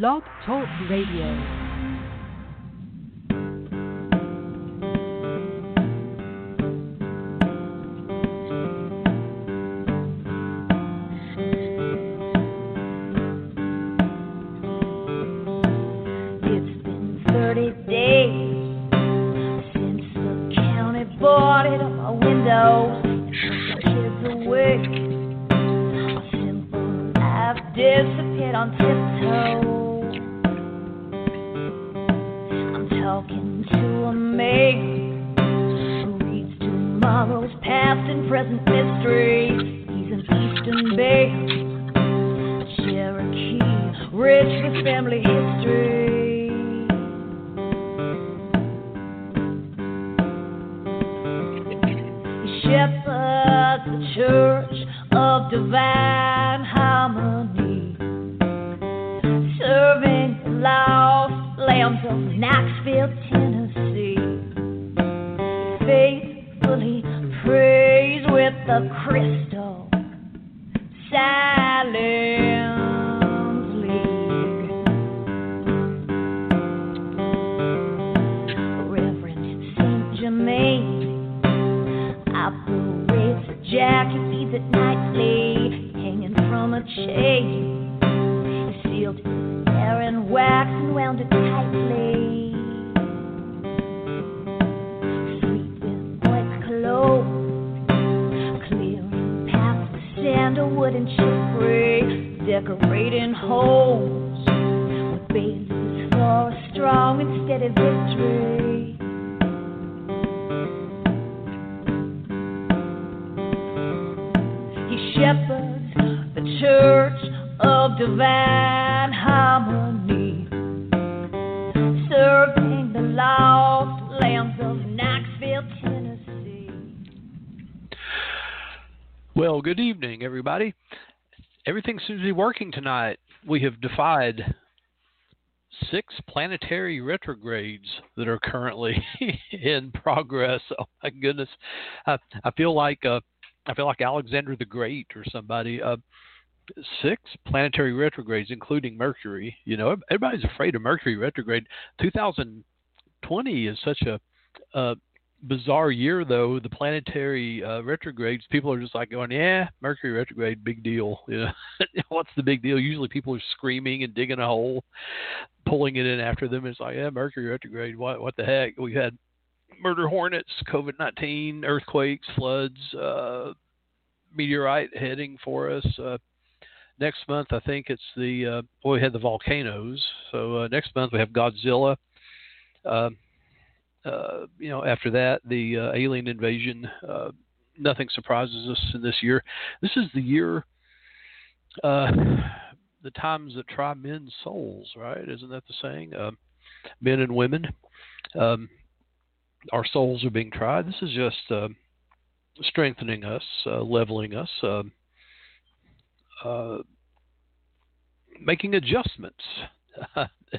Blog Talk Radio. Well, good evening, everybody. Everything seems to be working tonight. We have defied 6 planetary retrogrades that are currently in progress. Oh my goodness, I feel like Alexander the Great or somebody. 6 planetary retrogrades, including Mercury. You know, everybody's afraid of Mercury retrograde. 2020 is such a bizarre year, though. The planetary retrogrades, people are just like going, yeah, Mercury retrograde, big deal. You know, what's the big deal? Usually people are screaming and digging a hole, pulling it in after them. It's like, yeah, Mercury retrograde, what the heck? We had murder hornets, COVID-19, earthquakes, floods, meteorite heading for us. Next month, I think it's we had the volcanoes. So next month we have Godzilla. After that, the alien invasion. Nothing surprises us in this year. This is the year, the times that try men's souls, right? Isn't that the saying? Men and women, our souls are being tried. This is just strengthening us, leveling us, making adjustments.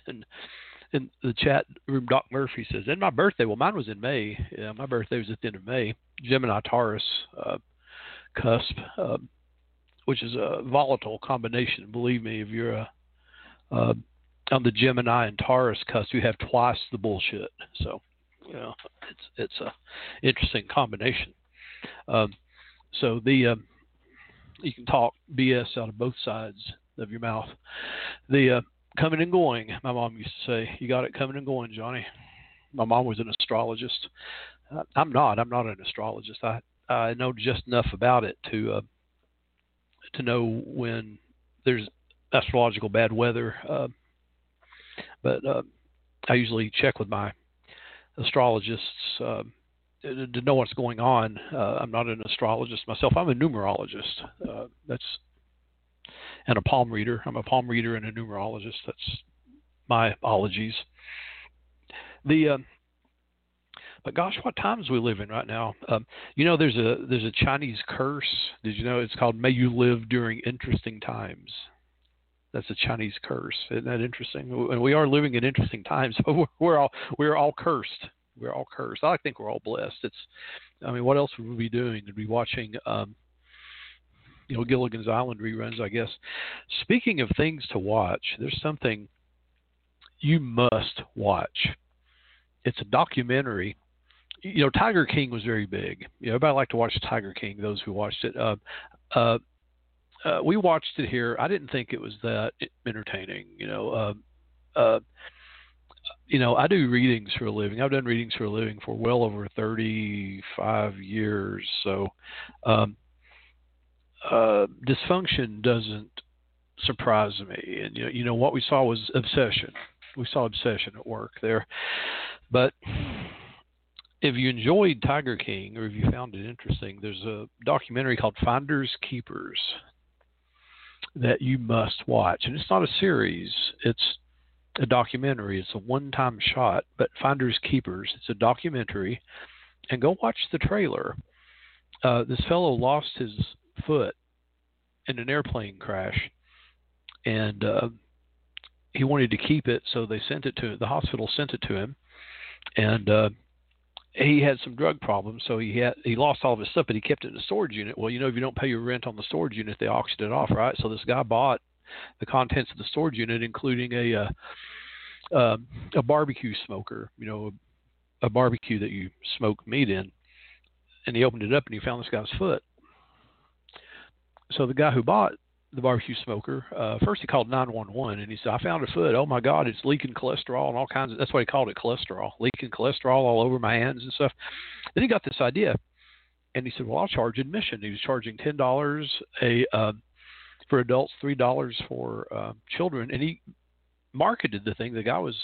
And in the chat room, Doc Murphy says, and my birthday, well, mine was in May. Yeah, my birthday was at the end of May, Gemini-Taurus cusp, which is a volatile combination. Believe me, if you're on the Gemini and Taurus cusp, you have twice the bullshit. So, you know, it's a interesting combination. You can talk BS out of both sides of your mouth. The coming and going, my mom used to say. You got it coming and going, Johnny. My mom was an astrologist. I'm not an astrologist. I know just enough about it to know when there's astrological bad weather. But I usually check with my astrologists to know what's going on. I'm not an astrologist myself. I'm a numerologist. And a palm reader. I'm a palm reader and a numerologist. That's my ologies. But gosh, what times we live in right now. You know, there's a Chinese curse. Did you know it's called "May you live during interesting times"? That's a Chinese curse. Isn't that interesting? And we are living in interesting times. But we're all cursed. We're all cursed. I think we're all blessed. What else would we be doing? We'd be watching Gilligan's Island reruns, I guess. Speaking of things to watch, there's something you must watch. It's a documentary. You know, Tiger King was very big. You know, everybody liked to watch Tiger King, those who watched it. We watched it here. I didn't think it was that entertaining. You know, I do readings for a living. I've done readings for a living for well over 35 years. So dysfunction doesn't surprise me. And, you know, what we saw was obsession. We saw obsession at work there. But if you enjoyed Tiger King or if you found it interesting, there's a documentary called Finders Keepers that you must watch. And it's not a series. It's a documentary. It's a one-time shot, but Finders Keepers, it's a documentary. And go watch the trailer. This fellow lost his foot in an airplane crash, and he wanted to keep it, so they sent it to the hospital. Sent it to him, and he had some drug problems, so he lost all of his stuff, but he kept it in a storage unit. Well, you know, if you don't pay your rent on the storage unit, they auction it off, right? So this guy bought the contents of the storage unit, including a barbecue smoker, you know, a barbecue that you smoke meat in, and he opened it up and he found this guy's foot. So the guy who bought the barbecue smoker, first he called 911 and he said, I found a foot. Oh my God, it's leaking cholesterol and all kinds of, that's why he called it cholesterol, leaking cholesterol all over my hands and stuff. Then he got this idea and he said, well, I'll charge admission. He was charging $10 for adults, $3 for children. And he marketed the thing. The guy was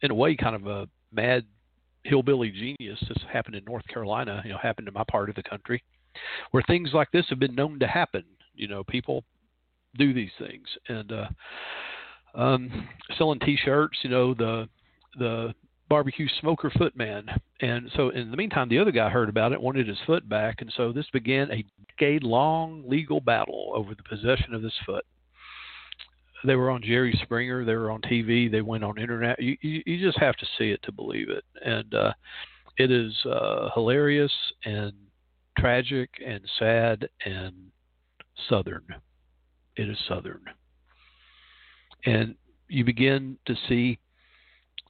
in a way kind of a mad hillbilly genius. This happened in North Carolina, you know, happened in my part of the country where things like this have been known to happen. You know, people do these things and selling T-shirts, you know, the barbecue smoker footman. And so in the meantime, the other guy heard about it, wanted his foot back. And so this began a decade-long legal battle over the possession of this foot. They were on Jerry Springer. They were on TV. They went on internet. You just have to see it to believe it. And it is hilarious and tragic and sad and Southern. It is Southern. And you begin to see,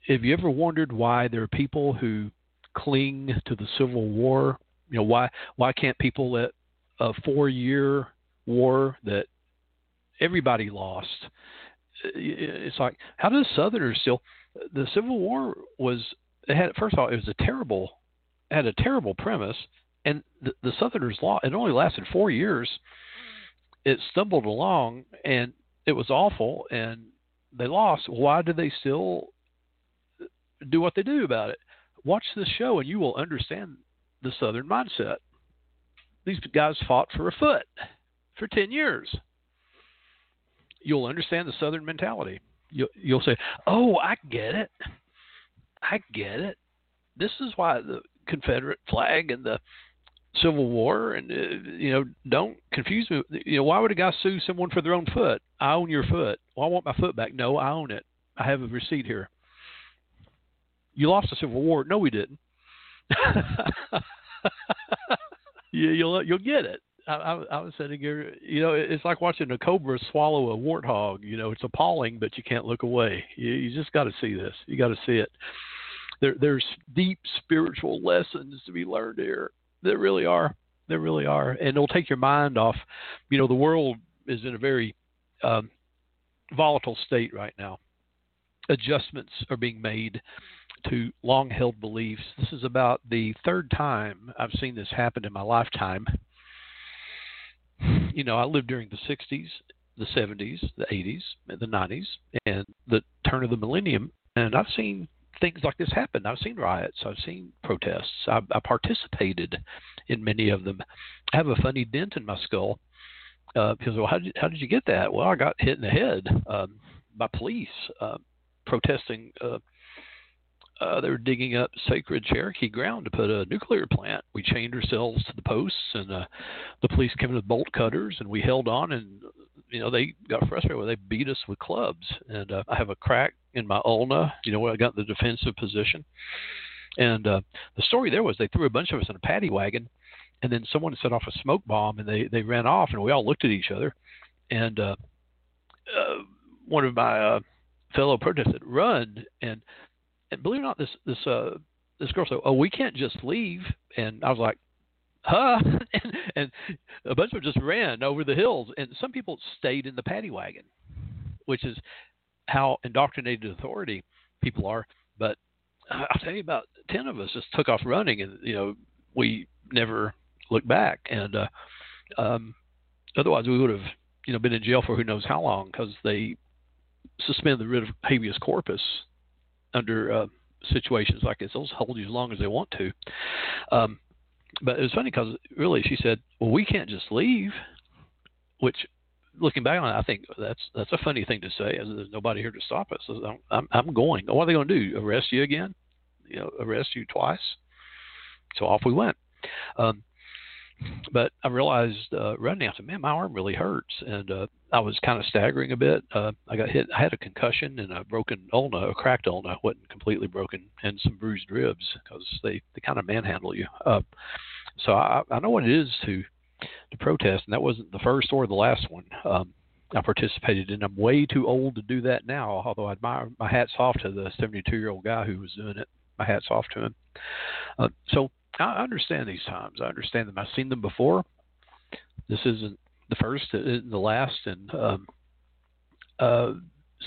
have you ever wondered why there are people who cling to the Civil War? You know, why can't people let a 4-year war that everybody lost? It's like, how do Southerners still, the Civil War was, it had, first of all, it was a terrible premise. And the Southerners lost, it only lasted 4 years. It stumbled along, and it was awful, and they lost. Why do they still do what they do about it? Watch this show, and you will understand the Southern mindset. These guys fought for a foot for 10 years. You'll understand the Southern mentality. You'll say, oh, I get it. This is why the Confederate flag and the Civil War, and you know, don't confuse me. You know, why would a guy sue someone for their own foot? I own your foot. Well, I want my foot back. No, I own it. I have a receipt here. You lost the Civil War. No, we didn't. You'll get it. I was sitting here. You know, it's like watching a cobra swallow a warthog. You know, it's appalling, but you can't look away. You just got to see this. You got to see it. There's deep spiritual lessons to be learned here. There really are. And it'll take your mind off. You know, the world is in a very volatile state right now. Adjustments are being made to long-held beliefs. This is about the third time I've seen this happen in my lifetime. You know, I lived during the 60s, the 70s, the 80s, and the 90s, and the turn of the millennium. And I've seen things like this happen. I've seen riots. I've seen protests. I participated in many of them. I have a funny dent in my skull. Because, well, how did you get that? Well, I got hit in the head by police protesting. They were digging up sacred Cherokee ground to put a nuclear plant. We chained ourselves to the posts, and the police came in with bolt cutters, and we held on, and you know, they got frustrated. They beat us with clubs, and I have a crack in my ulna, you know, where I got the defensive position. And the story there was they threw a bunch of us in a paddy wagon, and then someone set off a smoke bomb, and they ran off, and we all looked at each other. And one of my fellow protested, run. And believe it or not, this girl said, oh, we can't just leave. And I was like, huh? and a bunch of them just ran over the hills. And some people stayed in the paddy wagon, which is how indoctrinated authority people are. But I'll tell you, about 10 of us just took off running, and, we never looked back. And otherwise we would have, been in jail for who knows how long, because they suspend the writ of habeas corpus under situations like this. They'll hold you as long as they want to. But it was funny because really she said, well, we can't just leave, which looking back on it, I think that's a funny thing to say. There's nobody here to stop us. I'm going. What are they going to do? Arrest you again? Arrest you twice? So off we went. But I realized running, I said, man, my arm really hurts. And I was kind of staggering a bit. I got hit. I had a concussion and a broken ulna, a cracked ulna. It wasn't completely broken, and some bruised ribs, because they kind of manhandle you. So I know what it is to protest, and that wasn't the first or the last one I participated in. I'm way too old to do that now, although my hat's off to the 72-year-old guy who was doing it. My hat's off to him. So I understand these times. I understand them. I've seen them before. This isn't the first. It isn't the last. And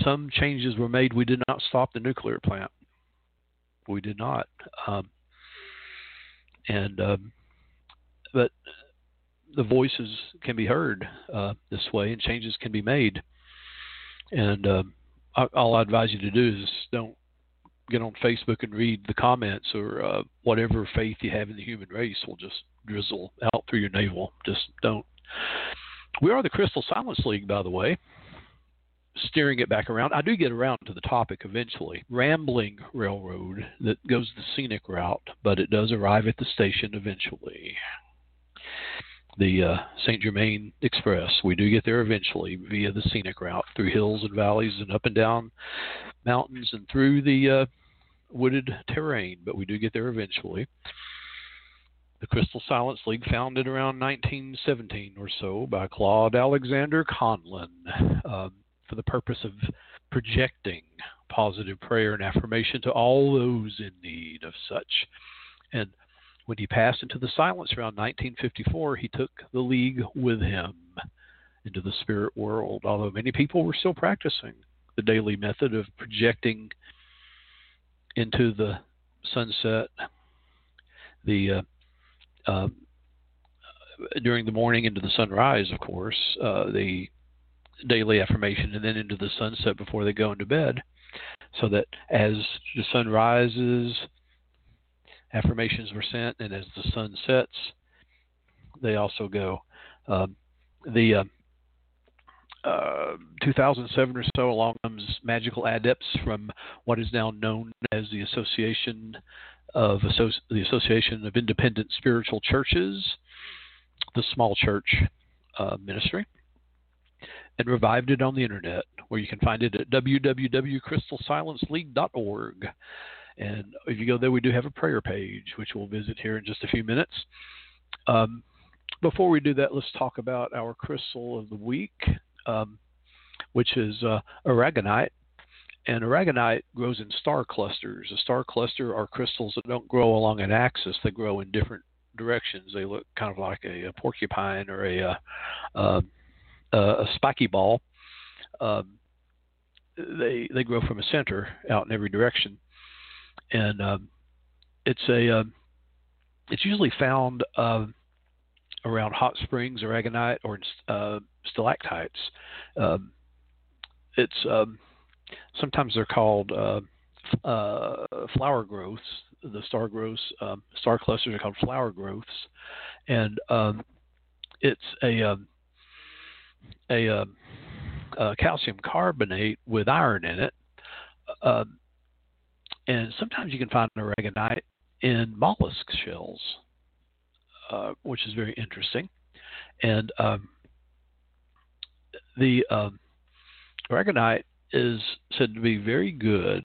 some changes were made. We did not stop the nuclear plant. We did not. But the voices can be heard this way, and changes can be made. And all I advise you to do is don't get on Facebook and read the comments, or whatever faith you have in the human race will just drizzle out through your navel. Just don't. We are the Crystal Silence League, by the way. Steering it back around. I do get around to the topic eventually. Rambling railroad that goes the scenic route, but it does arrive at the station eventually. The Saint Germain Express. We do get there eventually via the scenic route, through hills and valleys and up and down mountains and through the wooded terrain, but we do get there eventually. The Crystal Silence League, founded around 1917 or so by Claude Alexander Conlon for the purpose of projecting positive prayer and affirmation to all those in need of such. And when he passed into the silence around 1954, he took the league with him into the spirit world, although many people were still practicing the daily method of projecting into the sunset, during the morning into the sunrise, of course, the daily affirmation, and then into the sunset before they go into bed, so that as the sun rises, affirmations were sent, and as the sun sets, they also go. 2007 or so, along comes magical adepts from what is now known as the Association of Independent Spiritual Churches, the small church ministry, and revived it on the internet, where you can find it at www.crystalsilenceleague.org. And if you go there, we do have a prayer page, which we'll visit here in just a few minutes. Before we do that, let's talk about our crystal of the week, which is aragonite. And aragonite grows in star clusters. A star cluster are crystals that don't grow along an axis. They grow in different directions. They look kind of like a porcupine or a spiky ball. They grow from a center out in every direction. And it's usually found around hot springs, aragonite, or stalactites. Sometimes they're called flower growths. The star clusters are called flower growths, and it's a calcium carbonate with iron in it. And sometimes you can find aragonite in mollusk shells, which is very interesting. And the aragonite is said to be very good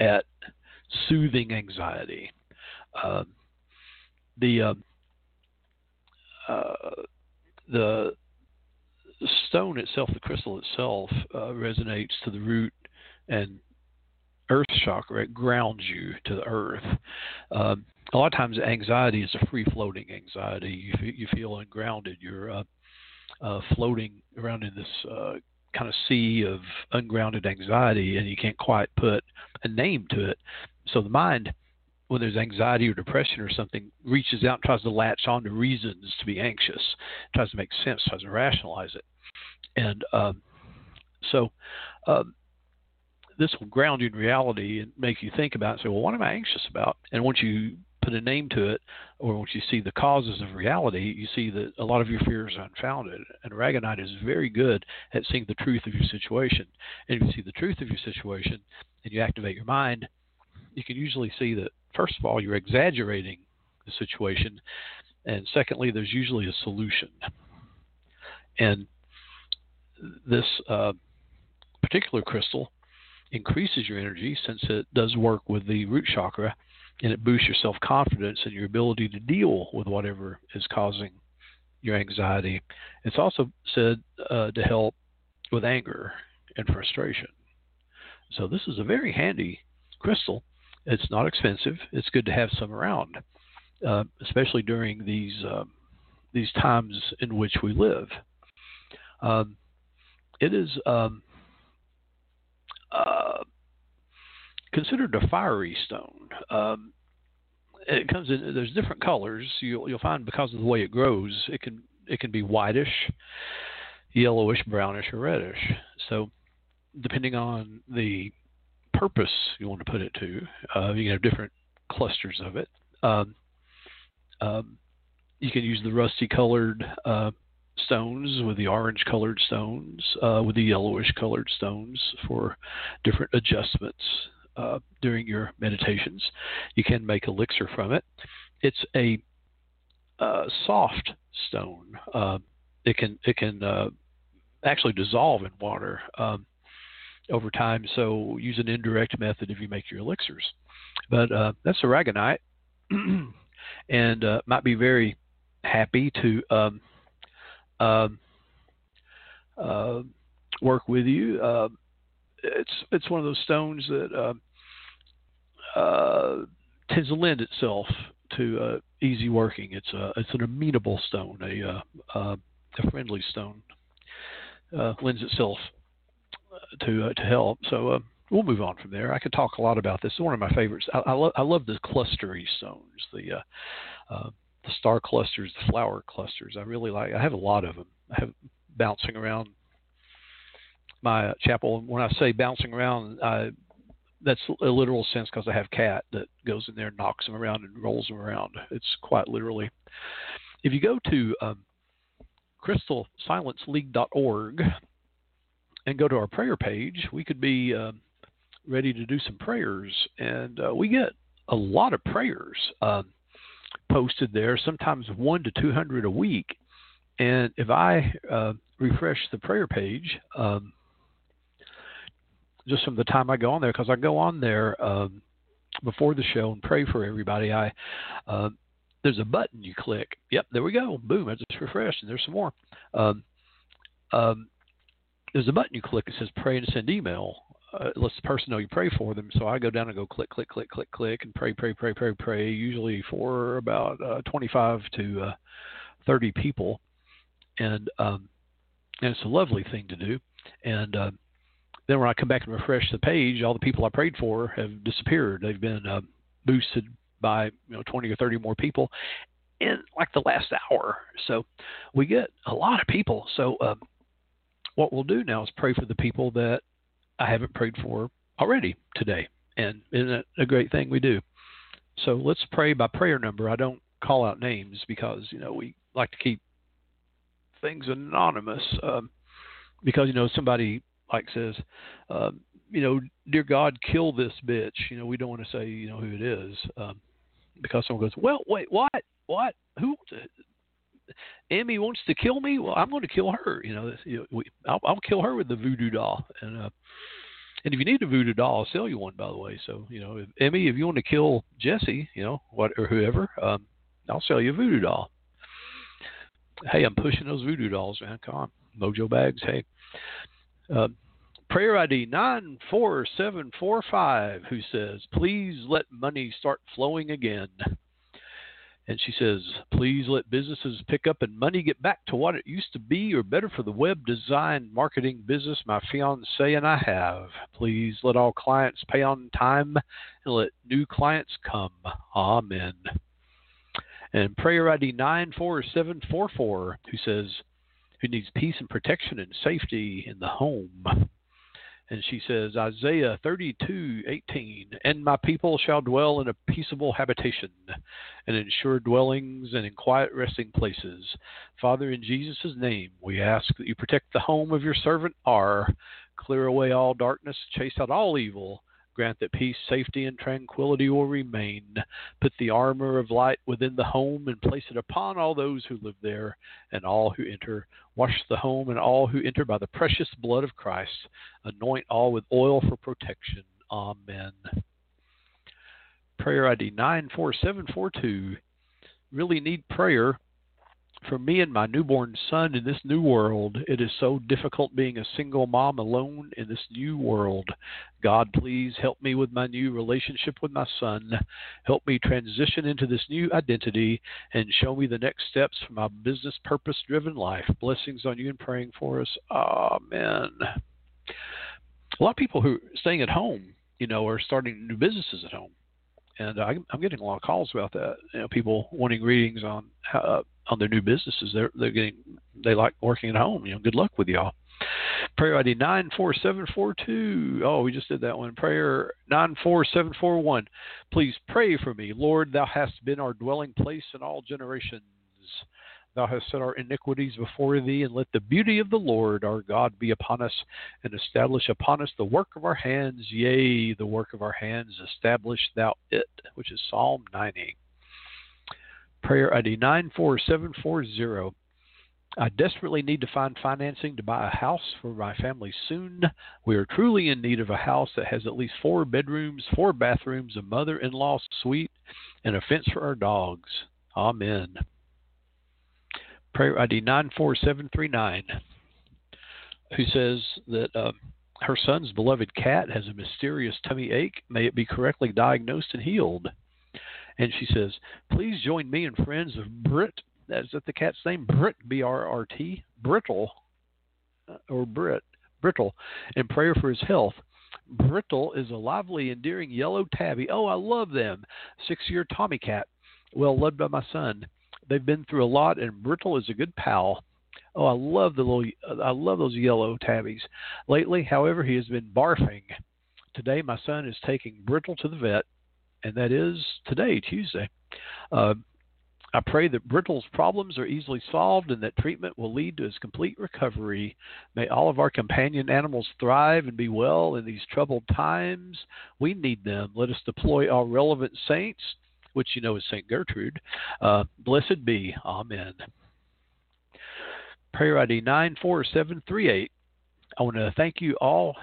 at soothing anxiety. The the stone itself, the crystal itself, resonates to the root and earth chakra. It grounds you to the earth. A lot of times anxiety is a free-floating anxiety. You feel ungrounded. You're floating around in this kind of sea of ungrounded anxiety, and you can't quite put a name to it. So the mind, when there's anxiety or depression or something, reaches out and tries to latch on to reasons to be anxious, tries to make sense, tries to rationalize it. And this will ground you in reality and make you think about it and say, well, what am I anxious about? And once you put a name to it, or once you see the causes of reality, you see that a lot of your fears are unfounded. And aragonite is very good at seeing the truth of your situation. And if you see the truth of your situation and you activate your mind, you can usually see that, first of all, you're exaggerating the situation, and secondly, there's usually a solution. And this particular crystal increases your energy, since it does work with the root chakra, and it boosts your self-confidence and your ability to deal with whatever is causing your anxiety. It's also said to help with anger and frustration. So this is a very handy crystal. It's not expensive. It's good to have some around, especially during these times in which we live. It is considered a fiery stone. It comes in. There's different colors. You'll find, because of the way it grows, it can be whitish, yellowish, brownish, or reddish. So depending on the purpose you want to put it to, you can have different clusters of it. You can use the rusty-colored stones with the orange-colored stones, with the yellowish-colored stones for different adjustments during your meditations. You can make elixir from it. It's a soft stone. It can actually dissolve in water over time, so use an indirect method if you make your elixirs. But that's aragonite, and might be very happy to work with you. It's one of those stones that tends to lend itself to easy working. It's an amenable stone, a friendly stone, lends itself to help. So we'll move on from there. I could talk a lot about this. It's one of my favorites. I love the clustery stones, the star clusters, the flower clusters. I really like. I have a lot of them. I have bouncing around my chapel. When I say bouncing around, that's a literal sense, because I have a cat that goes in there and knocks them around and rolls them around. It's quite literally. If you go to crystalsilenceleague.org and go to our prayer page, we could be ready to do some prayers. And we get a lot of prayers posted there, sometimes 100 to 200 a week. And if I refresh the prayer page, just from the time I go on there, because I go on there before the show and pray for everybody, there's a button you click. Yep, there we go. Boom, I just refreshed, and there's some more. There's a button you click that says pray and send email. It lets the person know you pray for them. So I go down and go click, click, click, click, click, and pray, usually for about 25 to 30 people. And it's a lovely thing to do. And then when I come back and refresh the page, all the people I prayed for have disappeared. They've been boosted by 20 or 30 more people in like the last hour. So we get a lot of people. So what we'll do now is pray for the people that I haven't prayed for already today. And isn't it a great thing we do? So let's pray by prayer number. I don't call out names because, we like to keep things anonymous, because, somebody like says, dear God, kill this bitch. We don't want to say, who it is, because someone goes, well, wait, what, who? Emmy wants to kill me? Well, I'm going to kill her. I'll kill her with the voodoo doll. And if you need a voodoo doll, I'll sell you one, by the way. So, if, Emmy, if you want to kill Jesse, or whoever, I'll sell you a voodoo doll. Hey, I'm pushing those voodoo dolls, man. Come on. mojo bags, hey. Prayer ID 94745, who says, please let money start flowing again. And she says, please let businesses pick up and money get back to what it used to be or better for the web design marketing business my fiance and I have. Please let all clients pay on time and let new clients come. Amen. And prayer ID 94744, who says, who needs peace and protection and safety in the home. And she says, Isaiah 32:18, and my people shall dwell in a peaceable habitation and in sure dwellings and in quiet resting places. Father, in Jesus' name, we ask that you protect the home of your servant R, clear away all darkness, chase out all evil, grant that peace, safety, and tranquility will remain. Put the armor of light within the home and place it upon all those who live there and all who enter. Wash the home and all who enter by the precious blood of Christ. Anoint all with oil for protection. Amen. Prayer ID 94742. Really need prayer for me and my newborn son in this new world. It is so difficult being a single mom alone in this new world. God, please help me with my new relationship with my son. Help me transition into this new identity and show me the next steps for my business purpose-driven life. Blessings on you and praying for us. Amen. A lot of people who are staying at home, you know, are starting new businesses at home. And I'm getting a lot of calls about that. You know, people wanting readings on their new businesses. They like working at home. You know, good luck with y'all. Prayer ID 94742. Oh, we just did that one. Prayer 94741. Please pray for me, Lord. Thou hast been our dwelling place in all generations. Thou hast set our iniquities before thee, and let the beauty of the Lord our God be upon us, and establish upon us the work of our hands. Yea, the work of our hands, establish thou it, which is Psalm 90. Prayer ID 94740. I desperately need to find financing to buy a house for my family soon. We are truly in need of a house that has at least 4 bedrooms, 4 bathrooms, a mother-in-law suite, and a fence for our dogs. Amen. Prayer ID 94739, who says that her son's beloved cat has a mysterious tummy ache. May it be correctly diagnosed and healed. And she says, please join me and friends of Britt. Is that the cat's name? Britt, B-R-R-T, Brittle, or Britt, Brittle, in prayer for his health. Brittle is a lively, endearing yellow tabby. Oh, I love them. 6-year Tommy cat, well loved by my son. They've been through a lot, and Brittle is a good pal. Oh, I love those yellow tabbies. Lately, however, he has been barfing. Today, my son is taking Brittle to the vet, and that is today, Tuesday. I pray that Brittle's problems are easily solved and that treatment will lead to his complete recovery. May all of our companion animals thrive and be well in these troubled times. We need them. Let us deploy our relevant saints, which you know is Saint Gertrude. Blessed be. Amen. Prayer ID 94738. I want to thank you all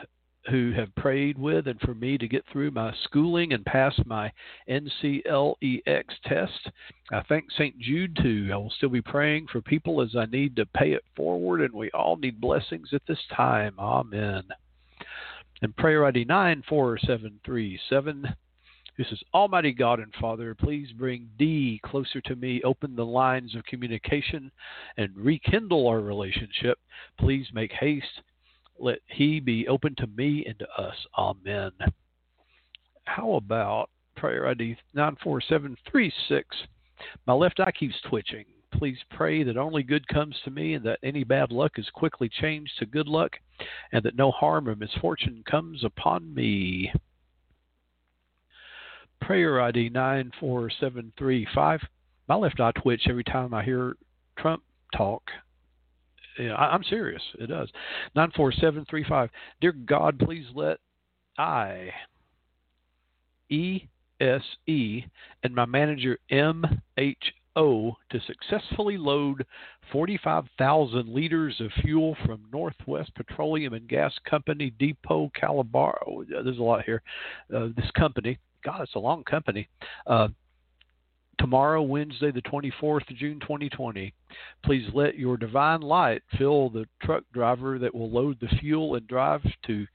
who have prayed with and for me to get through my schooling and pass my NCLEX test. I thank Saint Jude, too. I will still be praying for people as I need to pay it forward, and we all need blessings at this time. Amen. And prayer ID 94737. This is Almighty God and Father, please bring D closer to me, open the lines of communication, and rekindle our relationship. Please make haste. Let he be open to me and to us. Amen. How about prayer ID 94736? My left eye keeps twitching. Please pray that only good comes to me and that any bad luck is quickly changed to good luck and that no harm or misfortune comes upon me. Prayer ID 94735. My left eye twitches every time I hear Trump talk. You know, I'm serious. It does. 94735. Dear God, please let I, ESE, and my manager MHO to successfully load 45,000 liters of fuel from Northwest Petroleum and Gas Company Depot Calabar. Oh, there's a lot here. This company. God, it's a long company. Tomorrow, Wednesday, the 24th of June, 2020, please let your divine light fill the truck driver that will load the fuel and drive to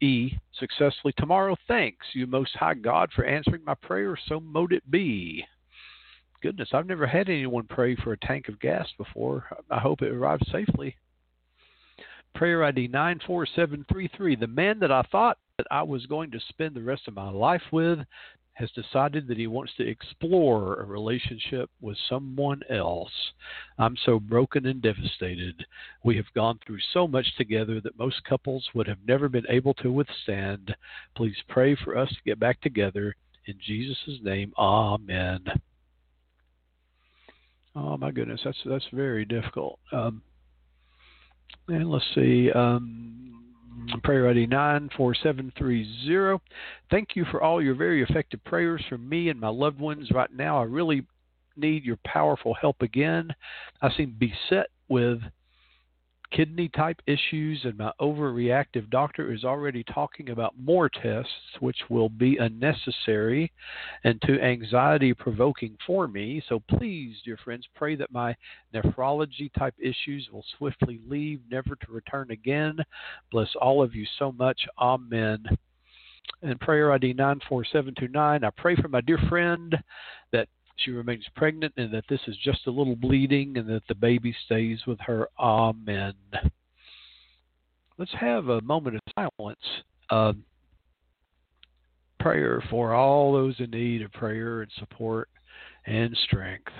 E successfully tomorrow. Thanks, you most high God, for answering my prayer. So mote it be. Goodness, I've never had anyone pray for a tank of gas before. I hope it arrives safely. Prayer ID 94733. The man that I thought that I was going to spend the rest of my life with has decided that he wants to explore a relationship with someone else. I'm so broken and devastated. We have gone through so much together that most couples would have never been able to withstand. Please pray for us to get back together. In Jesus' name, amen. Oh, my goodness, that's very difficult. And let's see. Prayer ID 94730. Thank you for all your very effective prayers for me and my loved ones right now. I really need your powerful help again. I seem beset with kidney type issues, and my overreactive doctor is already talking about more tests, which will be unnecessary and too anxiety provoking for me. So please, dear friends, pray that my nephrology type issues will swiftly leave, never to return again. Bless all of you so much. Amen. And prayer ID 94729. I pray for my dear friend that she remains pregnant and that this is just a little bleeding and that the baby stays with her. Amen. Let's have a moment of silence. Prayer for all those in need of prayer and support and strength.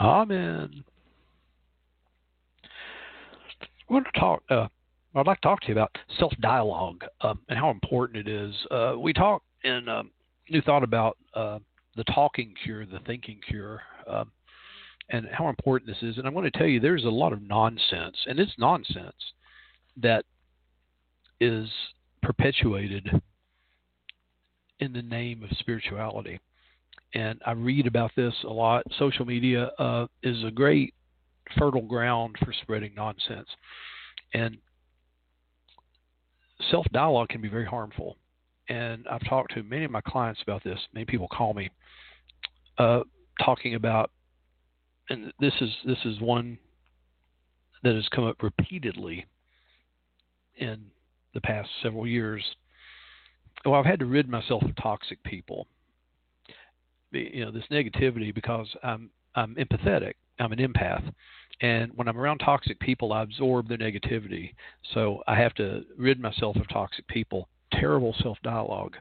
Amen. I want to talk. I'd like to talk to you about self-dialogue and how important it is. We talk in New Thought about the talking cure, the thinking cure, and how important this is. And I'm going to tell you, there's a lot of nonsense, and it's nonsense that is perpetuated in the name of spirituality. And I read about this a lot. Social media is a great fertile ground for spreading nonsense. And self-dialogue can be very harmful. And I've talked to many of my clients about this. Many people call me talking about, and this is one that has come up repeatedly in the past several years. Well, I've had to rid myself of toxic people. You know, this negativity, because I'm empathetic. I'm an empath. And when I'm around toxic people, I absorb the negativity. So I have to rid myself of toxic people. Terrible self-dialogue.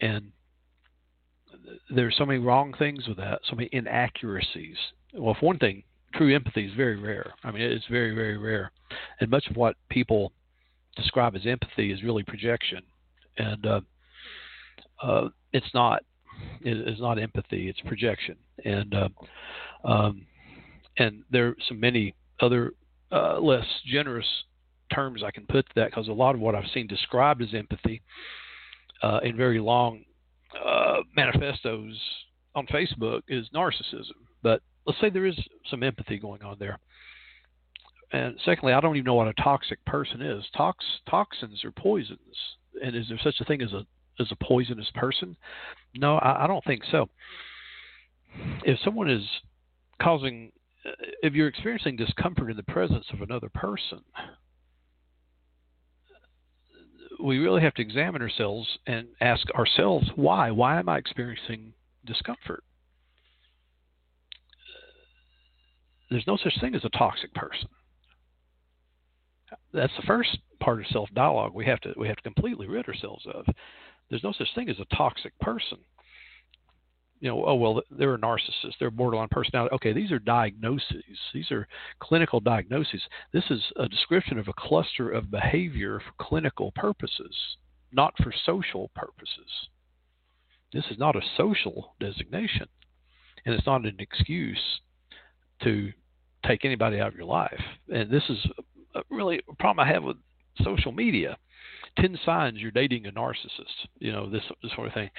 And there's so many wrong things with that, so many inaccuracies. Well, for one thing, true empathy is very rare. I mean, it's very, very rare. And much of what people describe as empathy is really projection. And It's not. It's not empathy. It's projection. And there are so many other less generous terms I can put to that, because a lot of what I've seen described as empathy in very long manifestos on Facebook is narcissism. But let's say there is some empathy going on there. And secondly, I don't even know what a toxic person is. Toxins are poisons. And is there such a thing as a poisonous person? No, I don't think so. If someone is causing, if you're experiencing discomfort in the presence of another person, we really have to examine ourselves and ask ourselves, why? Why am I experiencing discomfort? There's no such thing as a toxic person. That's the first part of self-dialogue we have to completely rid ourselves of. There's no such thing as a toxic person. You know, oh, well, they're a narcissist. They're a borderline personality. Okay, these are diagnoses. These are clinical diagnoses. This is a description of a cluster of behavior for clinical purposes, not for social purposes. This is not a social designation, and it's not an excuse to take anybody out of your life. And this is really a problem I have with social media. 10 signs you're dating a narcissist, you know, this sort of thing.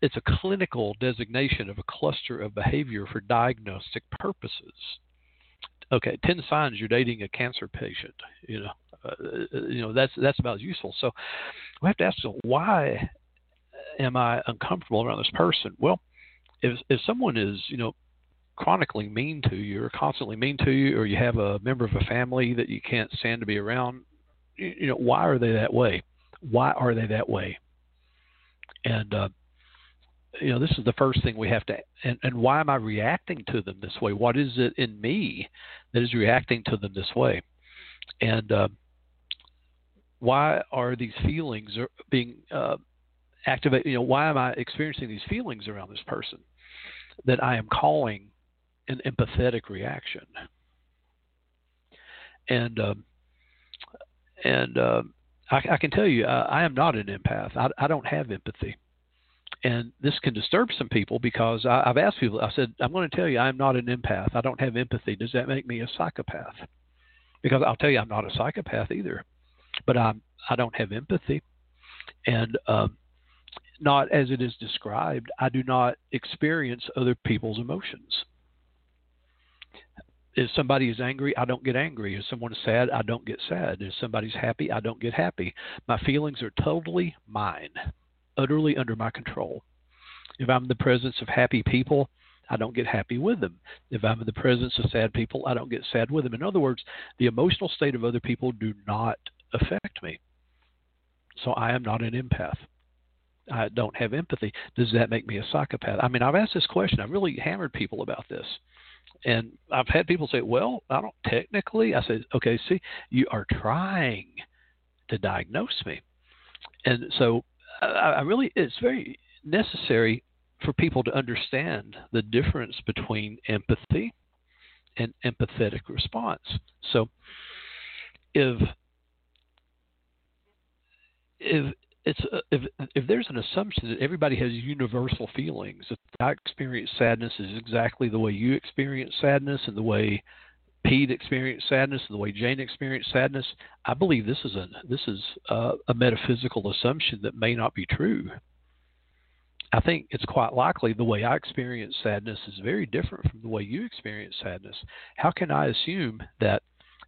It's a clinical designation of a cluster of behavior for diagnostic purposes. Okay, 10 signs you're dating a cancer patient, that's about as useful. So we have to ask, why am I uncomfortable around this person? Well, if someone is, chronically mean to you or constantly mean to you, or you have a member of a family that you can't stand to be around, why are they that way? Why are they that way? And, this is the first thing we have to, and why am I reacting to them this way? What is it in me that is reacting to them this way? And why are these feelings being activated? Why am I experiencing these feelings around this person that I am calling an empathetic reaction? And I can tell you, I am not an empath. I don't have empathy. And this can disturb some people, because I've asked people, I said, I'm going to tell you I'm not an empath. I don't have empathy. Does that make me a psychopath? Because I'll tell you, I'm not a psychopath either, but I don't have empathy. And not as it is described. I do not experience other people's emotions. If somebody is angry, I don't get angry. If someone is sad, I don't get sad. If somebody's happy, I don't get happy. My feelings are totally mine, utterly under my control. If I'm in the presence of happy people, I don't get happy with them. If I'm in the presence of sad people, I don't get sad with them. In other words, the emotional state of other people do not affect me. So I am not an empath. I don't have empathy. Does that make me a psychopath? I mean, I've asked this question. I've really hammered people about this. And I've had people say, well, I don't technically. I said, okay, see, you are trying to diagnose me. And so it's very necessary for people to understand the difference between empathy and empathetic response. So if there's an assumption that everybody has universal feelings, that I experience sadness is exactly the way you experience sadness, and the way Pete experienced sadness, and the way Jane experienced sadness, I believe this is a metaphysical assumption that may not be true. I think it's quite likely the way I experience sadness is very different from the way you experience sadness. How can I assume that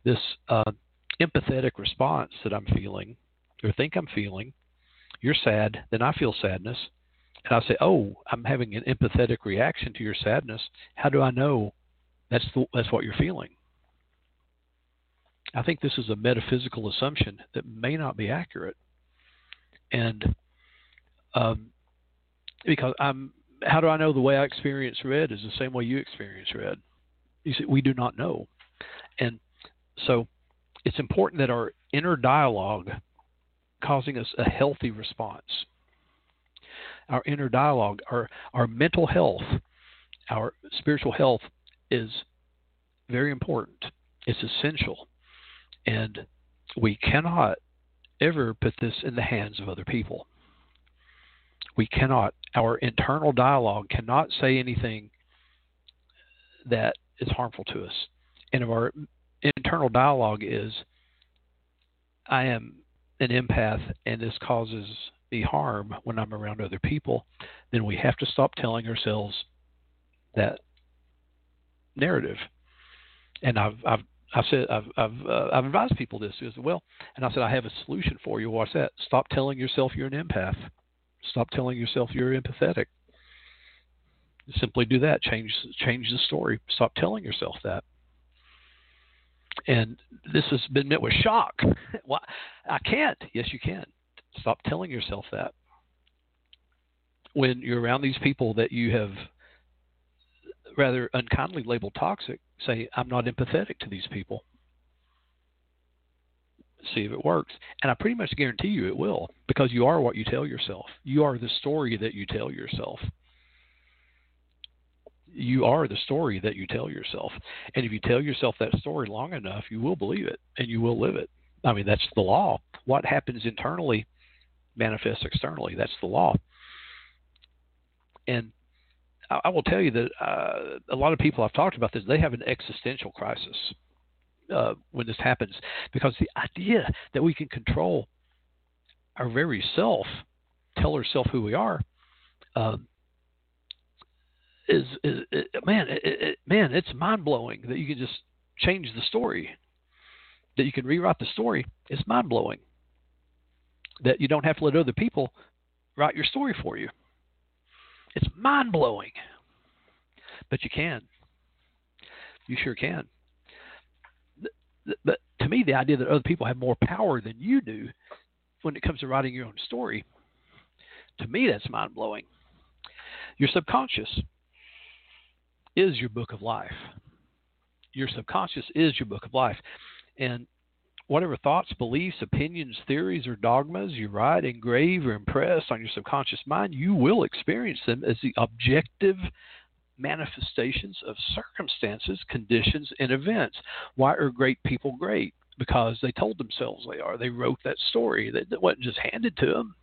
this empathetic response that I'm feeling, or think I'm feeling? You're sad, then I feel sadness, and I say, oh, I'm having an empathetic reaction to your sadness. How do I know that's what you're feeling? I think this is a metaphysical assumption that may not be accurate. And because how do I know the way I experience red is the same way you experience red? You see, we do not know. And so it's important that our inner dialogue causing us a healthy response. Our inner dialogue, our mental health, our spiritual health is very important. It's essential. And we cannot ever put this in the hands of other people. We cannot, our internal dialogue cannot say anything that is harmful to us. And if our internal dialogue is, I am an empath and this causes me harm when I'm around other people, then we have to stop telling ourselves that narrative. And I've advised people this as well. And I said, I have a solution for you. Watch that. Stop telling yourself you're an empath. Stop telling yourself you're empathetic. Simply do that. Change the story. Stop telling yourself that. And this has been met with shock. Why? I can't. Yes, you can. Stop telling yourself that. When you're around these people that you have rather unkindly labeled toxic, say, I'm not empathetic to these people. See if it works. And I pretty much guarantee you it will, because you are what you tell yourself. You are the story that you tell yourself. You are the story that you tell yourself. And if you tell yourself that story long enough, you will believe it and you will live it. I mean, that's the law. What happens internally manifests externally. That's the law. And I will tell you that a lot of people I've talked about this, they have an existential crisis when this happens, because the idea that we can control our very self, tell ourselves who we are, man, it's mind-blowing that you can just change the story, that you can rewrite the story. It's mind-blowing that you don't have to let other people write your story for you. It's mind-blowing, but you can. You sure can. But to me, the idea that other people have more power than you do when it comes to writing your own story, to me, that's mind-blowing. Your subconscious is your book of life. Your subconscious is your book of life. And whatever thoughts, beliefs, opinions, theories, or dogmas you write, engrave, or impress on your subconscious mind, you will experience them as the objective manifestations of circumstances, conditions, and events. Why are great people great? Because they told themselves they are. They wrote that story. That wasn't just handed to them.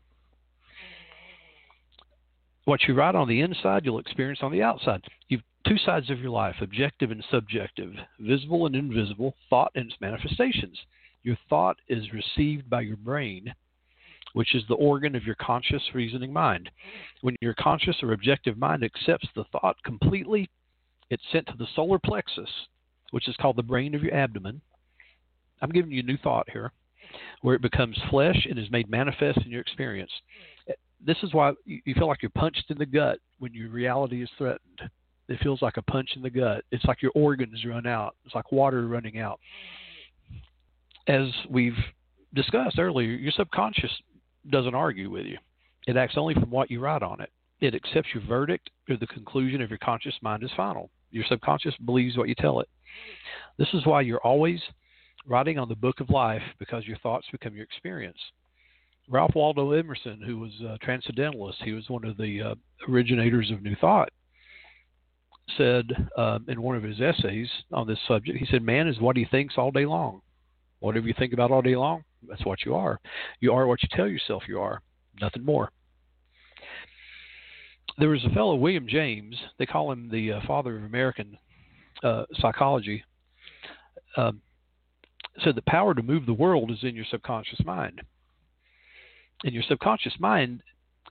What you write on the inside, you'll experience on the outside. You've two sides of your life, objective and subjective, visible and invisible, thought and its manifestations. Your thought is received by your brain, which is the organ of your conscious reasoning mind. When your conscious or objective mind accepts the thought completely, it's sent to the solar plexus, which is called the brain of your abdomen. I'm giving you a new thought here, where it becomes flesh and is made manifest in your experience. This is why you feel like you're punched in the gut when your reality is threatened. It feels like a punch in the gut. It's like your organs run out. It's like water running out. As we've discussed earlier, your subconscious doesn't argue with you. It acts only from what you write on it. It accepts your verdict or the conclusion of your conscious mind is final. Your subconscious believes what you tell it. This is why you're always writing on the book of life, because your thoughts become your experience. Ralph Waldo Emerson, who was a transcendentalist, he was one of the originators of New Thought, said in one of his essays on this subject, he said, man is what he thinks all day long. Whatever you think about all day long, that's what you are. You are what you tell yourself you are, nothing more. There was a fellow, William James, they call him the father of American psychology, said the power to move the world is in your subconscious mind. And your subconscious mind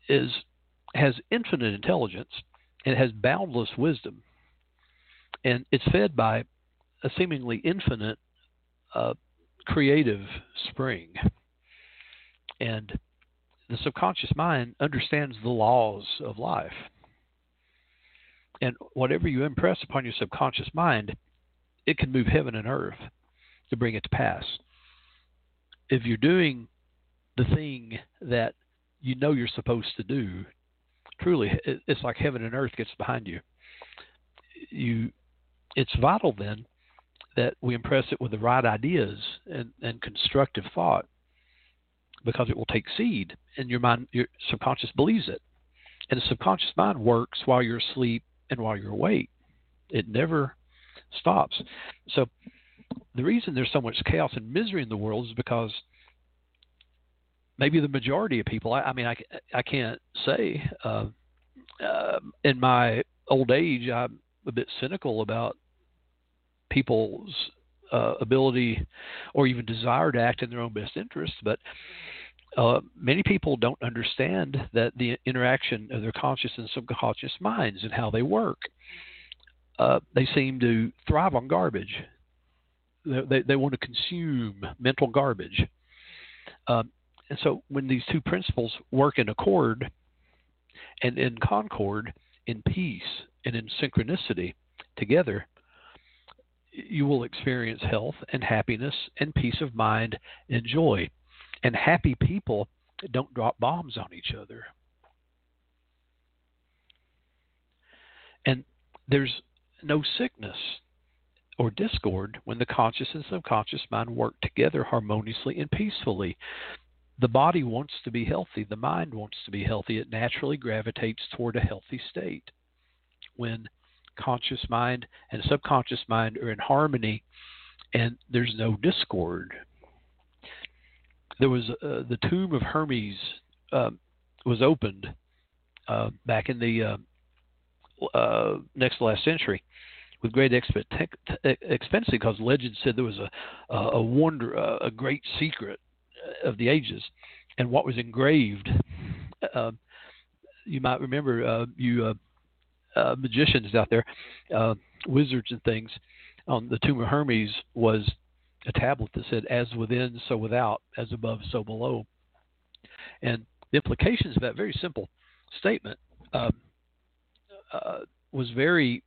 has infinite intelligence, and it has boundless wisdom, and it's fed by a seemingly infinite creative spring. And the subconscious mind understands the laws of life, and whatever you impress upon your subconscious mind, it can move heaven and earth to bring it to pass. If you're doing the thing that you know you're supposed to do, truly, it's like heaven and earth gets behind you. It's vital then that we impress it with the right ideas and constructive thought, because it will take seed and your mind, your subconscious believes it. And the subconscious mind works while you're asleep and while you're awake. It never stops. So the reason there's so much chaos and misery in the world is because maybe the majority of people. I mean, I can't say. In my old age, I'm a bit cynical about people's ability or even desire to act in their own best interests, but many people don't understand that the interaction of their conscious and subconscious minds and how they work. They seem to thrive on garbage. They want to consume mental garbage. And so when these two principles work in accord and in concord, in peace and in synchronicity together, you will experience health and happiness and peace of mind and joy. And happy people don't drop bombs on each other. And there's no sickness or discord when the conscious and subconscious mind work together harmoniously and peacefully. The body wants to be healthy. The mind wants to be healthy. It naturally gravitates toward a healthy state. When conscious mind and subconscious mind are in harmony and there's no discord. There was the tomb of Hermes was opened back in the next to last century with great expense, because legend said there was a wonder, a great secret of the ages, and what was engraved. You might remember, you magicians out there, wizards and things, on the tomb of Hermes was a tablet that said, "As within, so without; as above, so below." And the implications of that very simple statement was very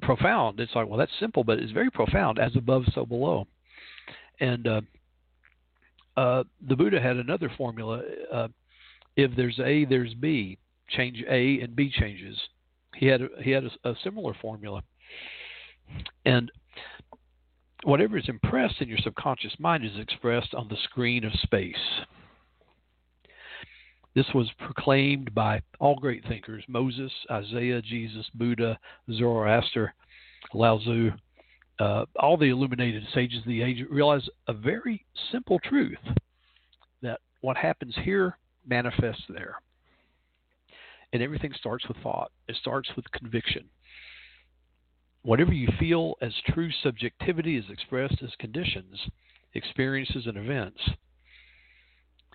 profound. It's like, well, that's simple, but it's very profound. As above, so below. And the Buddha had another formula. If there's A, there's B. Change A and B changes. He had a similar formula. And whatever is impressed in your subconscious mind is expressed on the screen of space. This was proclaimed by all great thinkers: Moses, Isaiah, Jesus, Buddha, Zoroaster, Lao Tzu. All the illuminated sages of the age realized a very simple truth, that what happens here manifests there. And everything starts with thought. It starts with conviction. Whatever you feel as true subjectivity is expressed as conditions, experiences, and events.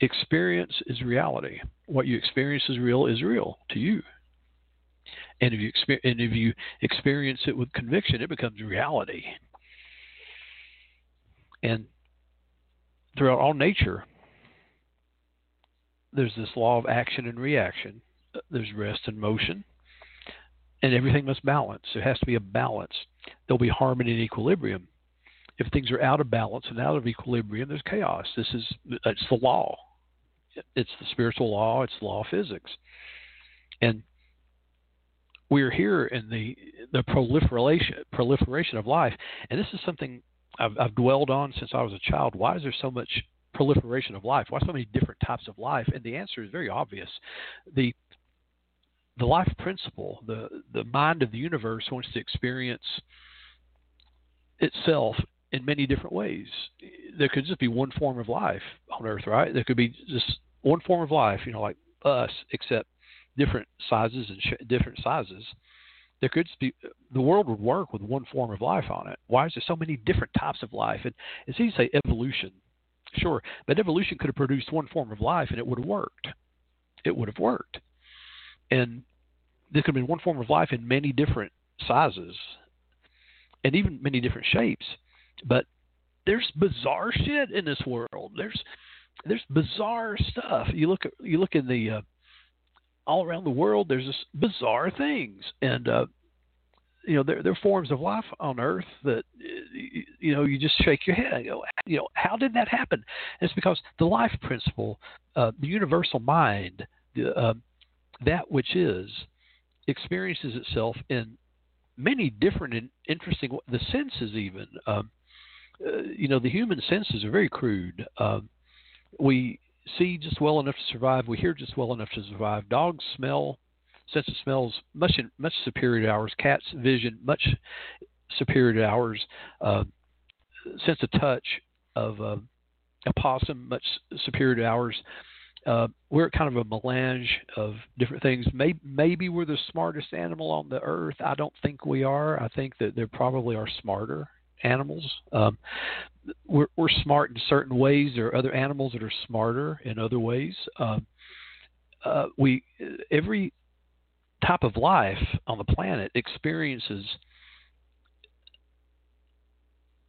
Experience is reality. What you experience is real to you. And if you experience it with conviction, it becomes reality. And throughout all nature, there's this law of action and reaction. There's rest and motion. And everything must balance. There has to be a balance. There'll be harmony and equilibrium. If things are out of balance and out of equilibrium, there's chaos. It's the law. It's the spiritual law. It's the law of physics. And we're here in the proliferation of life. And this is something I've dwelled on since I was a child. Why is there so much proliferation of life? Why so many different types of life? And the answer is very obvious. The life principle, the mind of the universe, wants to experience itself in many different ways. There could just be one form of life on Earth, right? There could be just one form of life, like us, except different sizes and different sizes. There could just be, the world would work with one form of life on it. Why is there so many different types of life? And it's easy to say evolution, sure, but evolution could have produced one form of life and it would have worked. It would have worked. And there could have been one form of life in many different sizes and even many different shapes. But there's bizarre shit in this world. There's bizarre stuff. You look in the all around the world. There's this bizarre things, and there are forms of life on Earth that you just shake your head and go, how did that happen? And it's because the life principle, the universal mind, that which is, experiences itself in many different and interesting ways. The senses even. The human senses are very crude. We see just well enough to survive. We hear just well enough to survive. Dogs sense of smells much superior to ours. Cats' vision much superior to ours. Sense of touch of a possum much superior to ours. We're kind of a melange of different things. Maybe we're the smartest animal on the earth. I don't think we are. I think that there probably are smarter animals. We're smart in certain ways. There are other animals that are smarter in other ways. Every type of life on the planet experiences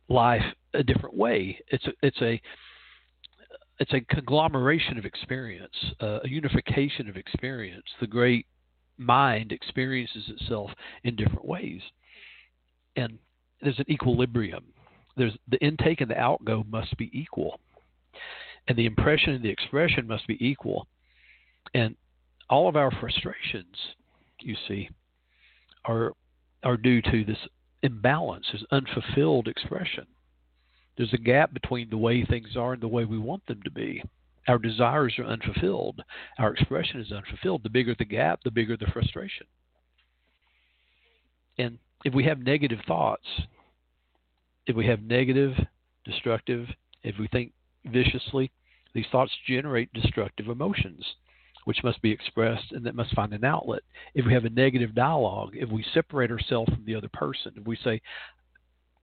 life a different way. It's a conglomeration of experience, a unification of experience. The great mind experiences itself in different ways. And there's an equilibrium. There's the intake and the outgo must be equal. And the impression and the expression must be equal. And all of our frustrations, you see, are due to this imbalance, this unfulfilled expression. There's a gap between the way things are and the way we want them to be. Our desires are unfulfilled. Our expression is unfulfilled. The bigger the gap, the bigger the frustration. And if we have negative thoughts, if we have negative, destructive, if we think viciously, these thoughts generate destructive emotions, which must be expressed and that must find an outlet. If we have a negative dialogue, if we separate ourselves from the other person, if we say,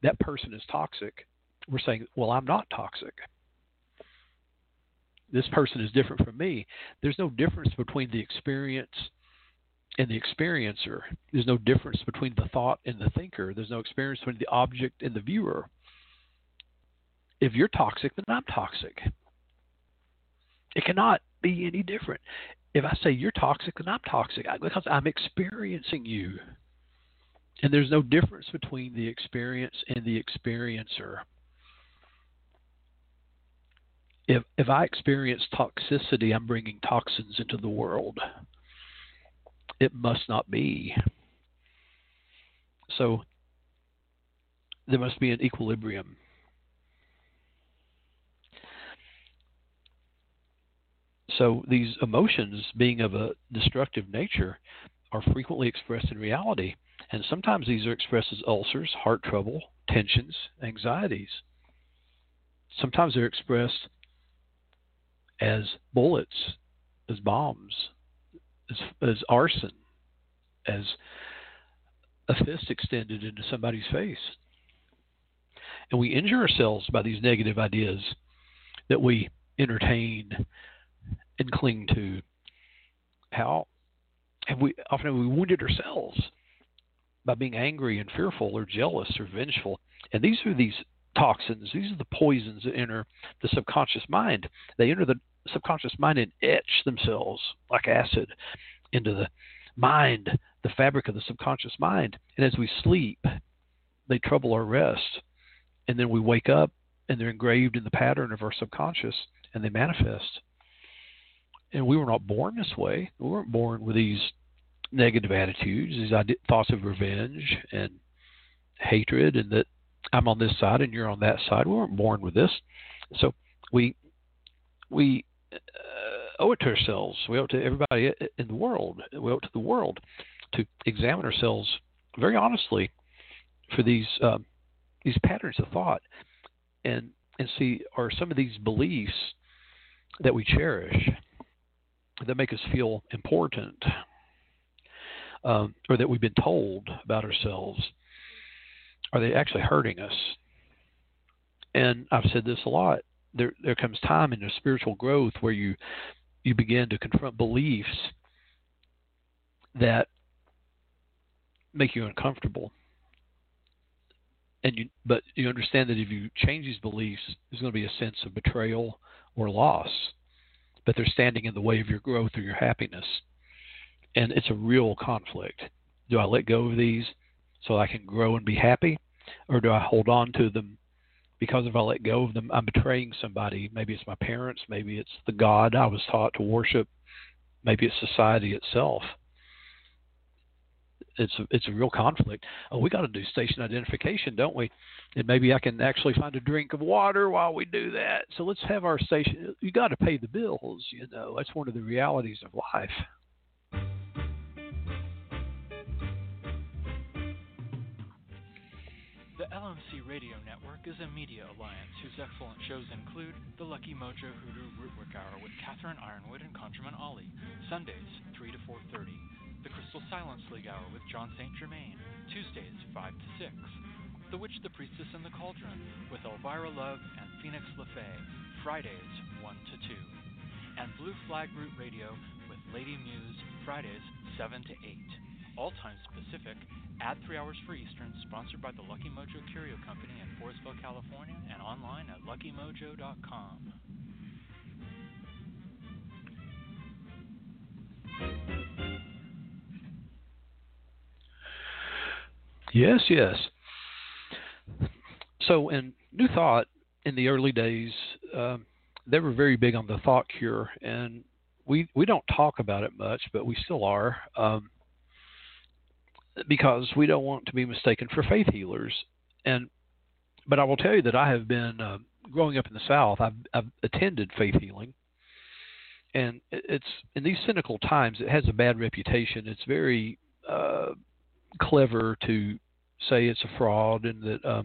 that person is toxic, we're saying, well, I'm not toxic. This person is different from me. There's no difference between the experience and the experiencer. There's no difference between the thought and the thinker. There's no experience between the object and the viewer. If you're toxic, then I'm toxic. It cannot be any different. If I say you're toxic, then I'm toxic because I'm experiencing you. And there's no difference between the experience and the experiencer. If I experience toxicity, I'm bringing toxins into the world. It must not be. So there must be an equilibrium. So these emotions, being of a destructive nature, are frequently expressed in reality. And sometimes these are expressed as ulcers, heart trouble, tensions, anxieties. Sometimes they're expressed as bullets, as bombs, as arson, as a fist extended into somebody's face. And we injure ourselves by these negative ideas that we entertain and cling to. How have we often wounded ourselves by being angry and fearful or jealous or vengeful? And these are these toxins. These are the poisons that enter the subconscious mind. They enter the subconscious mind and etch themselves like acid into the mind, the fabric of the subconscious mind. And as we sleep, they trouble our rest. And then we wake up and they're engraved in the pattern of our subconscious and they manifest. And we were not born this way. We weren't born with these negative attitudes, these thoughts of revenge and hatred and that I'm on this side and you're on that side. We weren't born with this. So we owe it to ourselves. We owe it to everybody in the world. We owe it to the world to examine ourselves very honestly for these patterns of thought and see, are some of these beliefs that we cherish that make us feel important or that we've been told about ourselves, are they actually hurting us? And I've said this a lot. There comes time in your spiritual growth where you begin to confront beliefs that make you uncomfortable. But you understand that if you change these beliefs, there's going to be a sense of betrayal or loss. But they're standing in the way of your growth or your happiness. And it's a real conflict. Do I let go of these so I can grow and be happy? Or do I hold on to them? Because if I let go of them, I'm betraying somebody. Maybe it's my parents. Maybe it's the God I was taught to worship. Maybe it's society itself. It's a real conflict. Oh, we got to do station identification, don't we? And maybe I can actually find a drink of water while we do that. So let's have our station. You got to pay the bills, you know. That's one of the realities of life. The Prophecy Radio Network is a media alliance whose excellent shows include The Lucky Mojo Hoodoo Rootwork Hour with Catherine Ironwood and Conjurman Ollie, Sundays 3 to 4:30, The Crystal Silence League Hour with John St. Germain, Tuesdays 5 to 6, The Witch, the Priestess, and the Cauldron with Elvira Love and Phoenix LaFay, Fridays 1 to 2, and Blue Flag Root Radio with Lady Muse, Fridays 7 to 8. All times Pacific, add 3 hours for Eastern, sponsored by the Lucky Mojo Curio Company in Forestville, California, and online at luckymojo.com. Yes, yes. So in New Thought, in the early days, they were very big on the thought cure, and we don't talk about it much, but we still are. Because we don't want to be mistaken for faith healers. But I will tell you that I have been, growing up in the South, I've attended faith healing. And it's in these cynical times, it has a bad reputation. It's very clever to say it's a fraud and that,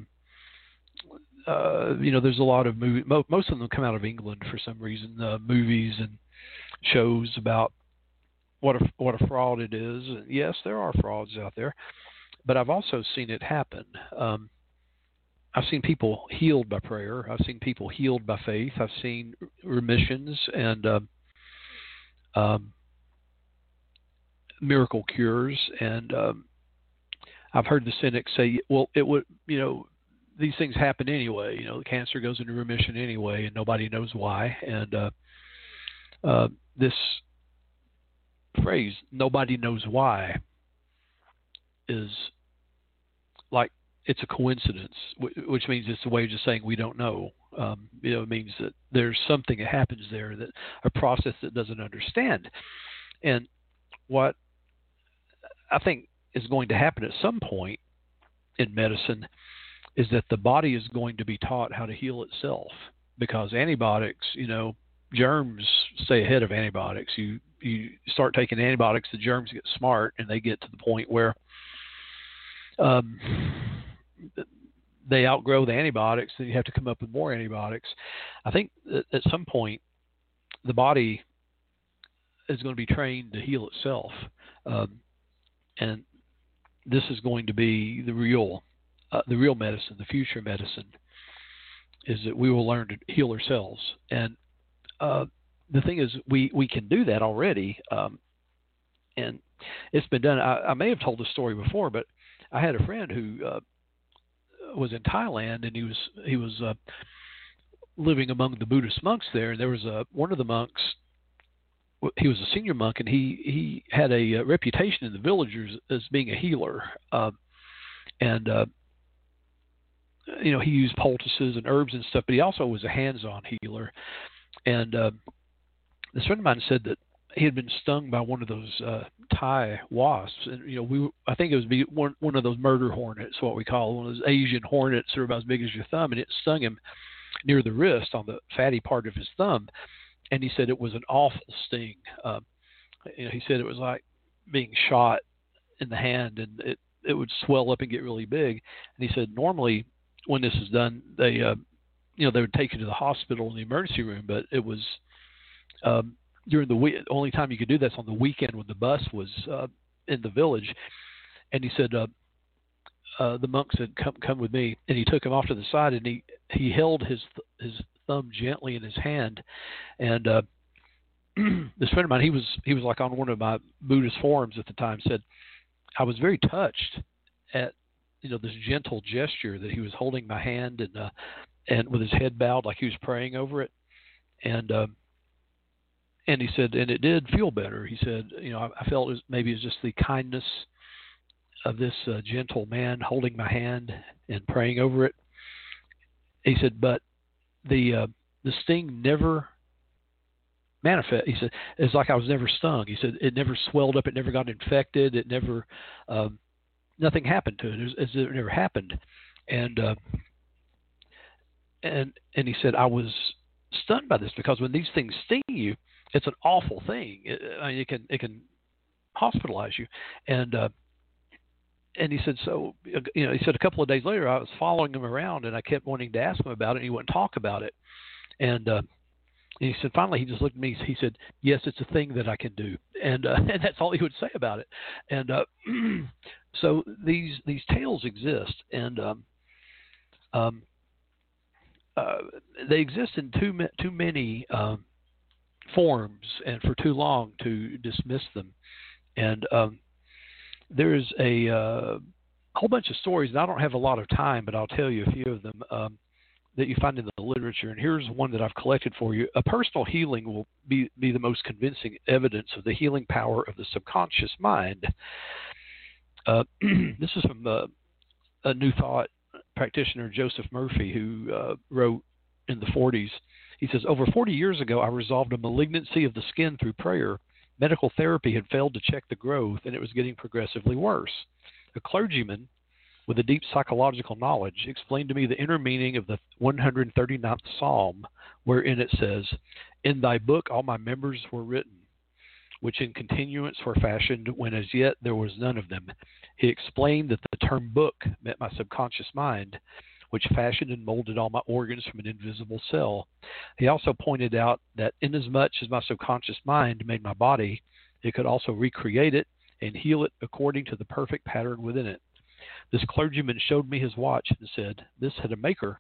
there's a lot of movies. Most of them come out of England for some reason, movies and shows about what a fraud it is. Yes, there are frauds out there, but I've also seen it happen. I've seen people healed by prayer. I've seen people healed by faith. I've seen remissions and miracle cures. And I've heard the cynics say, well, it would, these things happen anyway. The cancer goes into remission anyway, and nobody knows why. And this phrase, nobody knows why, is like it's a coincidence, which means it's a way of just saying we don't know. It means that there's something that happens there, that a process that doesn't understand. And what I think is going to happen at some point in medicine is that the body is going to be taught how to heal itself, because antibiotics, germs stay ahead of antibiotics. You start taking antibiotics, the germs get smart, and they get to the point where they outgrow the antibiotics, and you have to come up with more antibiotics. I think that at some point, the body is going to be trained to heal itself, and this is going to be the real medicine, the future medicine, is that we will learn to heal ourselves. And the thing is, we can do that already, and it's been done. I may have told the story before, but I had a friend who was in Thailand, and he was living among the Buddhist monks there. And there was one of the monks. He was a senior monk, and he had a reputation in the villagers as being a healer, he used poultices and herbs and stuff, but he also was a hands-on healer. And this friend of mine said that he had been stung by one of those Thai wasps, and I think it was one of those murder hornets, what we call one of those Asian hornets, that are about as big as your thumb, and it stung him near the wrist on the fatty part of his thumb, and he said it was an awful sting. He said it was like being shot in the hand, and it would swell up and get really big. And he said normally when this is done, they would take you to the hospital in the emergency room, but it was during the week. Only time you could do that's on the weekend when the bus was in the village. And he said, the monk said, "Come with me." And he took him off to the side, and he held his thumb gently in his hand. And this friend of mine, he was like on one of my Buddhist forums at the time, said, "I was very touched at this gentle gesture that he was holding my hand and with his head bowed like he was praying over it." And he said, and it did feel better. He said, I felt it was just the kindness of this gentle man holding my hand and praying over it. He said, but the sting never manifest. He said, it's like I was never stung. He said, it never swelled up. It never got infected. It never, nothing happened to it. It never happened. And he said, I was stunned by this, because when these things sting you, it's an awful thing. It can hospitalize you. And And he said, so, you know, he said a couple of days later, I was following him around and I kept wanting to ask him about it and he wouldn't talk about it. And he said, finally, he just looked at me. He said, yes, it's a thing that I can do. And that's all he would say about it. So these tales exist, and they exist in too many forms and for too long to dismiss them. And there's a whole bunch of stories, and I don't have a lot of time, but I'll tell you a few of them that you find in the literature. And here's one that I've collected for you. A personal healing will be the most convincing evidence of the healing power of the subconscious mind. This is from a New Thought practitioner, Joseph Murphy, who wrote in the 40s. He says, over 40 years ago, I resolved a malignancy of the skin through prayer. Medical therapy had failed to check the growth, and it was getting progressively worse. A clergyman with a deep psychological knowledge explained to me the inner meaning of the 139th Psalm, wherein it says, in thy book all my members were written, which in continuance were fashioned when as yet there was none of them. He explained that the term book meant my subconscious mind, which fashioned and molded all my organs from an invisible cell. He also pointed out that inasmuch as my subconscious mind made my body, it could also recreate it and heal it according to the perfect pattern within it. This clergyman showed me his watch and said, this had a maker,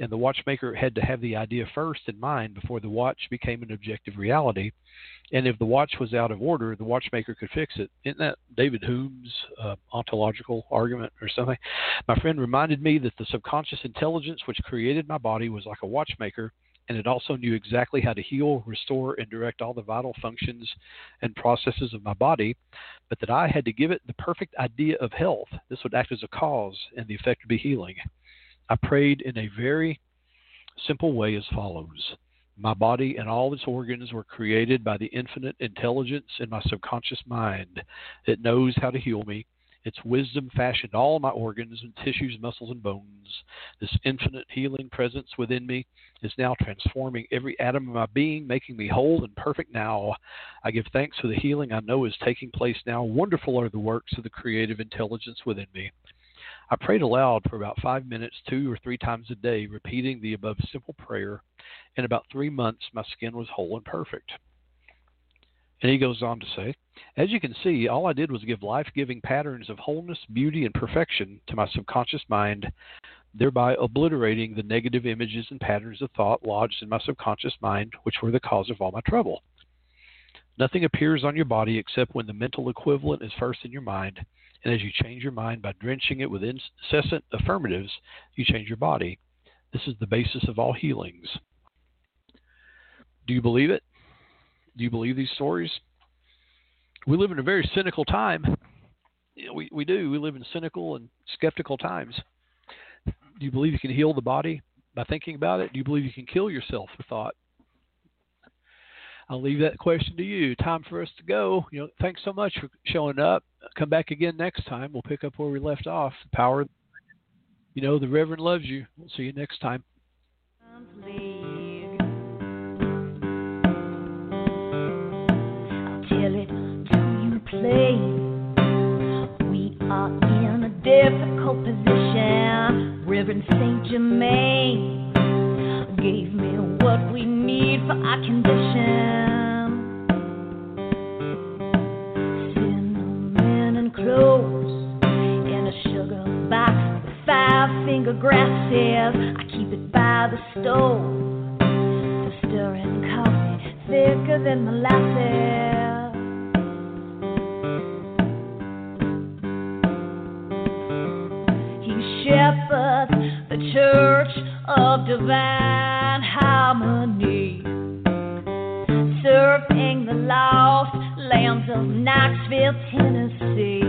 and the watchmaker had to have the idea first in mind before the watch became an objective reality. And if the watch was out of order, the watchmaker could fix it. Isn't that David Hume's ontological argument or something? My friend reminded me that the subconscious intelligence which created my body was like a watchmaker, and it also knew exactly how to heal, restore, and direct all the vital functions and processes of my body, but that I had to give it the perfect idea of health. This would act as a cause, and the effect would be healing. I prayed in a very simple way as follows. My body and all its organs were created by the infinite intelligence in my subconscious mind. It knows how to heal me. Its wisdom fashioned all my organs and tissues, muscles, and bones. This infinite healing presence within me is now transforming every atom of my being, making me whole and perfect now. I give thanks for the healing I know is taking place now. Wonderful are the works of the creative intelligence within me. I prayed aloud for about 5 minutes, 2 or 3 times a day, repeating the above simple prayer. In about 3 months, my skin was whole and perfect. And he goes on to say, as you can see, all I did was give life-giving patterns of wholeness, beauty, and perfection to my subconscious mind, thereby obliterating the negative images and patterns of thought lodged in my subconscious mind, which were the cause of all my trouble. Nothing appears on your body except when the mental equivalent is first in your mind, and as you change your mind by drenching it with incessant affirmatives, you change your body. This is the basis of all healings. Do you believe it? Do you believe these stories? We live in a very cynical time. We do. We live in cynical and skeptical times. Do you believe you can heal the body by thinking about it? Do you believe you can kill yourself with thought? I'll leave that question to you. Time for us to go. You know, thanks so much for showing up. Come back again next time. We'll pick up where we left off. Power, you know, the Reverend loves you. We'll see you next time. Tell it, do you play? We are in a difficult position. Reverend Saint Germain gave me what we need for our condition. Cinnamon and cloves and a sugar by the 5-finger grasses. I keep it by the stove, the stirring coffee thicker than molasses. He shepherds the church of divine harmony, serving the lost lambs of Knoxville, Tennessee.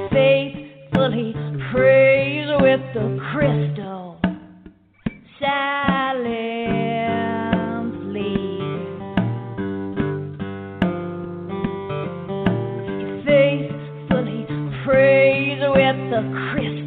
He faithfully prays with the crystal silence league. He faithfully prays with the crystal